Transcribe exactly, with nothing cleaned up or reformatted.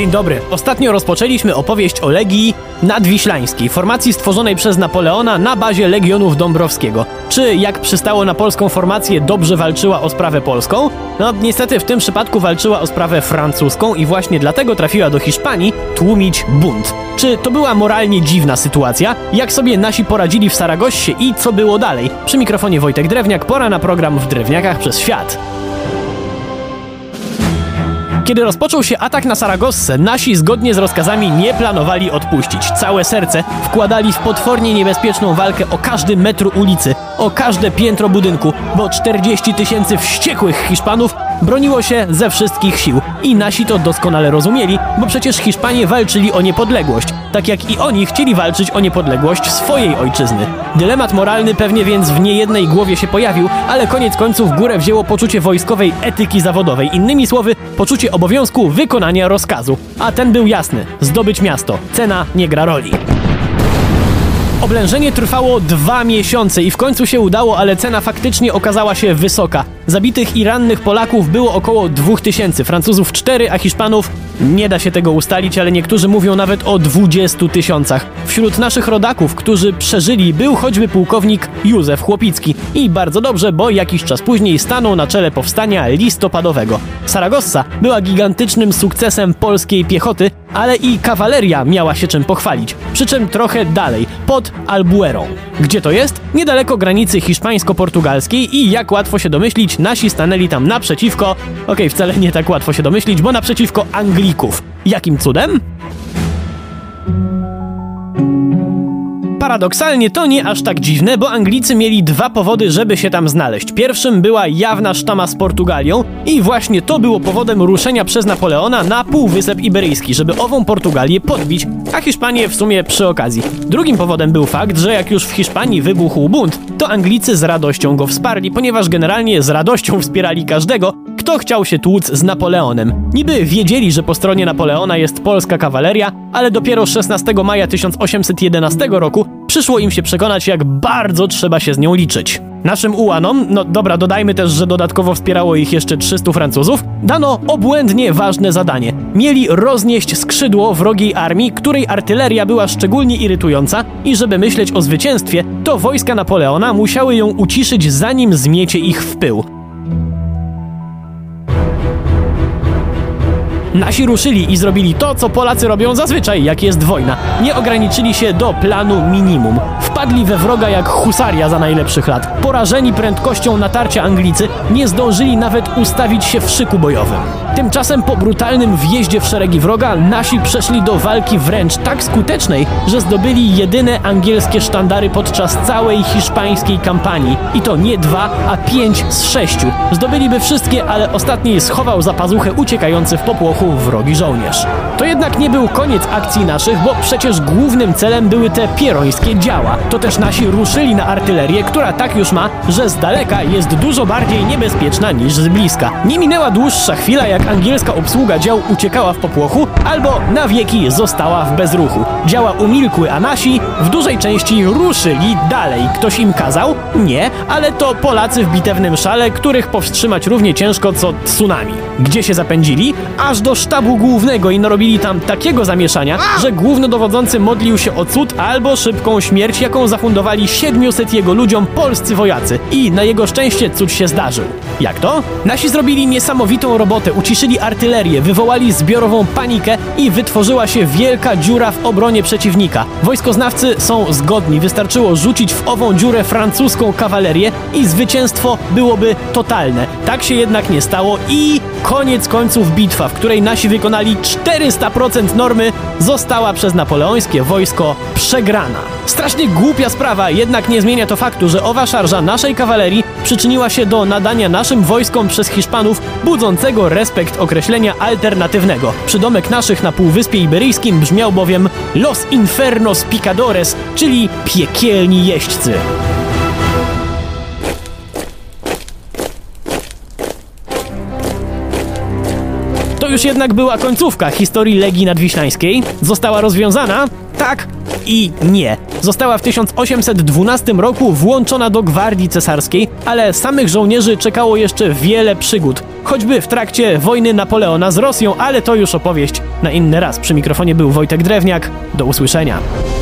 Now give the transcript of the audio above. Dzień dobry. Ostatnio rozpoczęliśmy opowieść o Legii Nadwiślańskiej, formacji stworzonej przez Napoleona na bazie Legionów Dąbrowskiego. Czy, jak przystało na polską formację, dobrze walczyła o sprawę polską? No, niestety w tym przypadku walczyła o sprawę francuską i właśnie dlatego trafiła do Hiszpanii tłumić bunt. Czy to była moralnie dziwna sytuacja? Jak sobie nasi poradzili w Saragossie i co było dalej? Przy mikrofonie Wojtek Drewniak, pora na program W Drewniakach przez Świat. Kiedy rozpoczął się atak na Saragossę, nasi zgodnie z rozkazami nie planowali odpuścić. Całe serce wkładali w potwornie niebezpieczną walkę o każdy metr ulicy, o każde piętro budynku, bo czterdzieści tysięcy wściekłych Hiszpanów broniło się ze wszystkich sił. I nasi to doskonale rozumieli, bo przecież Hiszpanie walczyli o niepodległość, tak jak i oni chcieli walczyć o niepodległość swojej ojczyzny. Dylemat moralny pewnie więc w niejednej głowie się pojawił, ale koniec końców górę wzięło poczucie wojskowej etyki zawodowej, innymi słowy poczucie obowiązku wykonania rozkazu. A ten był jasny: zdobyć miasto. Cena nie gra roli. Oblężenie trwało dwa miesiące i w końcu się udało, ale cena faktycznie okazała się wysoka. Zabitych i rannych Polaków było około dwóch tysięcy, Francuzów cztery, a Hiszpanów nie da się tego ustalić, ale niektórzy mówią nawet o dwudziestu tysiącach. Wśród naszych rodaków, którzy przeżyli, był choćby pułkownik Józef Chłopicki. I bardzo dobrze, bo jakiś czas później stanął na czele powstania listopadowego. Saragossa była gigantycznym sukcesem polskiej piechoty, ale i kawaleria miała się czym pochwalić. Przy czym trochę dalej, pod Albuerą. Gdzie to jest? Niedaleko granicy hiszpańsko-portugalskiej i jak łatwo się domyślić, nasi stanęli tam naprzeciwko... Okej, wcale nie tak łatwo się domyślić, bo naprzeciwko Anglików. Jakim cudem? Paradoksalnie to nie aż tak dziwne, bo Anglicy mieli dwa powody, żeby się tam znaleźć. Pierwszym była jawna sztama z Portugalią i właśnie to było powodem ruszenia przez Napoleona na Półwysep Iberyjski, żeby ową Portugalię podbić, a Hiszpanię w sumie przy okazji. Drugim powodem był fakt, że jak już w Hiszpanii wybuchł bunt, to Anglicy z radością go wsparli, ponieważ generalnie z radością wspierali każdego, kto chciał się tłuc z Napoleonem. Niby wiedzieli, że po stronie Napoleona jest polska kawaleria, ale dopiero szesnastego maja tysiąc osiemset jedenastego roku przyszło im się przekonać, jak bardzo trzeba się z nią liczyć. Naszym ułanom, no dobra, dodajmy też, że dodatkowo wspierało ich jeszcze trzystu Francuzów, dano obłędnie ważne zadanie. Mieli roznieść skrzydło wrogiej armii, której artyleria była szczególnie irytująca i żeby myśleć o zwycięstwie, to wojska Napoleona musiały ją uciszyć, zanim zmiecie ich w pył. Nasi ruszyli i zrobili to, co Polacy robią zazwyczaj, jak jest wojna. Nie ograniczyli się do planu minimum. Wpadli we wroga jak husaria za najlepszych lat. Porażeni prędkością natarcia Anglicy nie zdążyli nawet ustawić się w szyku bojowym. Tymczasem po brutalnym wjeździe w szeregi wroga nasi przeszli do walki wręcz tak skutecznej, że zdobyli jedyne angielskie sztandary podczas całej hiszpańskiej kampanii. I to nie dwa, a pięć z sześciu. Zdobyliby wszystkie, ale ostatni schował za pazuchę uciekający w popłochu wrogi żołnierz. To jednak nie był koniec akcji naszych, bo przecież głównym celem były te pierońskie działa. To też nasi ruszyli na artylerię, która tak już ma, że z daleka jest dużo bardziej niebezpieczna niż z bliska. Nie minęła dłuższa chwila, jak angielska obsługa dział uciekała w popłochu albo na wieki została w bezruchu. Działa umilkły, a nasi w dużej części ruszyli dalej. Ktoś im kazał? Nie, ale to Polacy w bitewnym szale, których powstrzymać równie ciężko co tsunami. Gdzie się zapędzili? Aż do do sztabu głównego i narobili tam takiego zamieszania, że głównodowodzący modlił się o cud albo szybką śmierć, jaką zafundowali siedmiuset jego ludziom polscy wojacy. I na jego szczęście cud się zdarzył. Jak to? Nasi zrobili niesamowitą robotę, uciszyli artylerię, wywołali zbiorową panikę i wytworzyła się wielka dziura w obronie przeciwnika. Wojskoznawcy są zgodni, wystarczyło rzucić w ową dziurę francuską kawalerię i zwycięstwo byłoby totalne. Tak się jednak nie stało i koniec końców bitwa, w której nasi wykonali czterysta procent normy, została przez napoleońskie wojsko przegrana. Strasznie głupia sprawa, jednak nie zmienia to faktu, że owa szarża naszej kawalerii przyczyniła się do nadania naszym wojskom przez Hiszpanów budzącego respekt określenia alternatywnego. Przydomek naszych na Półwyspie Iberyjskim brzmiał bowiem Los Infernos Picadores, czyli piekielni jeźdźcy. To już jednak była końcówka historii Legii Nadwiślańskiej. Została rozwiązana, tak i nie. Została w tysiąc osiemset dwunastym roku włączona do Gwardii Cesarskiej, ale samych żołnierzy czekało jeszcze wiele przygód. Choćby w trakcie wojny Napoleona z Rosją, ale to już opowieść na inny raz. Przy mikrofonie był Wojtek Drewniak. Do usłyszenia.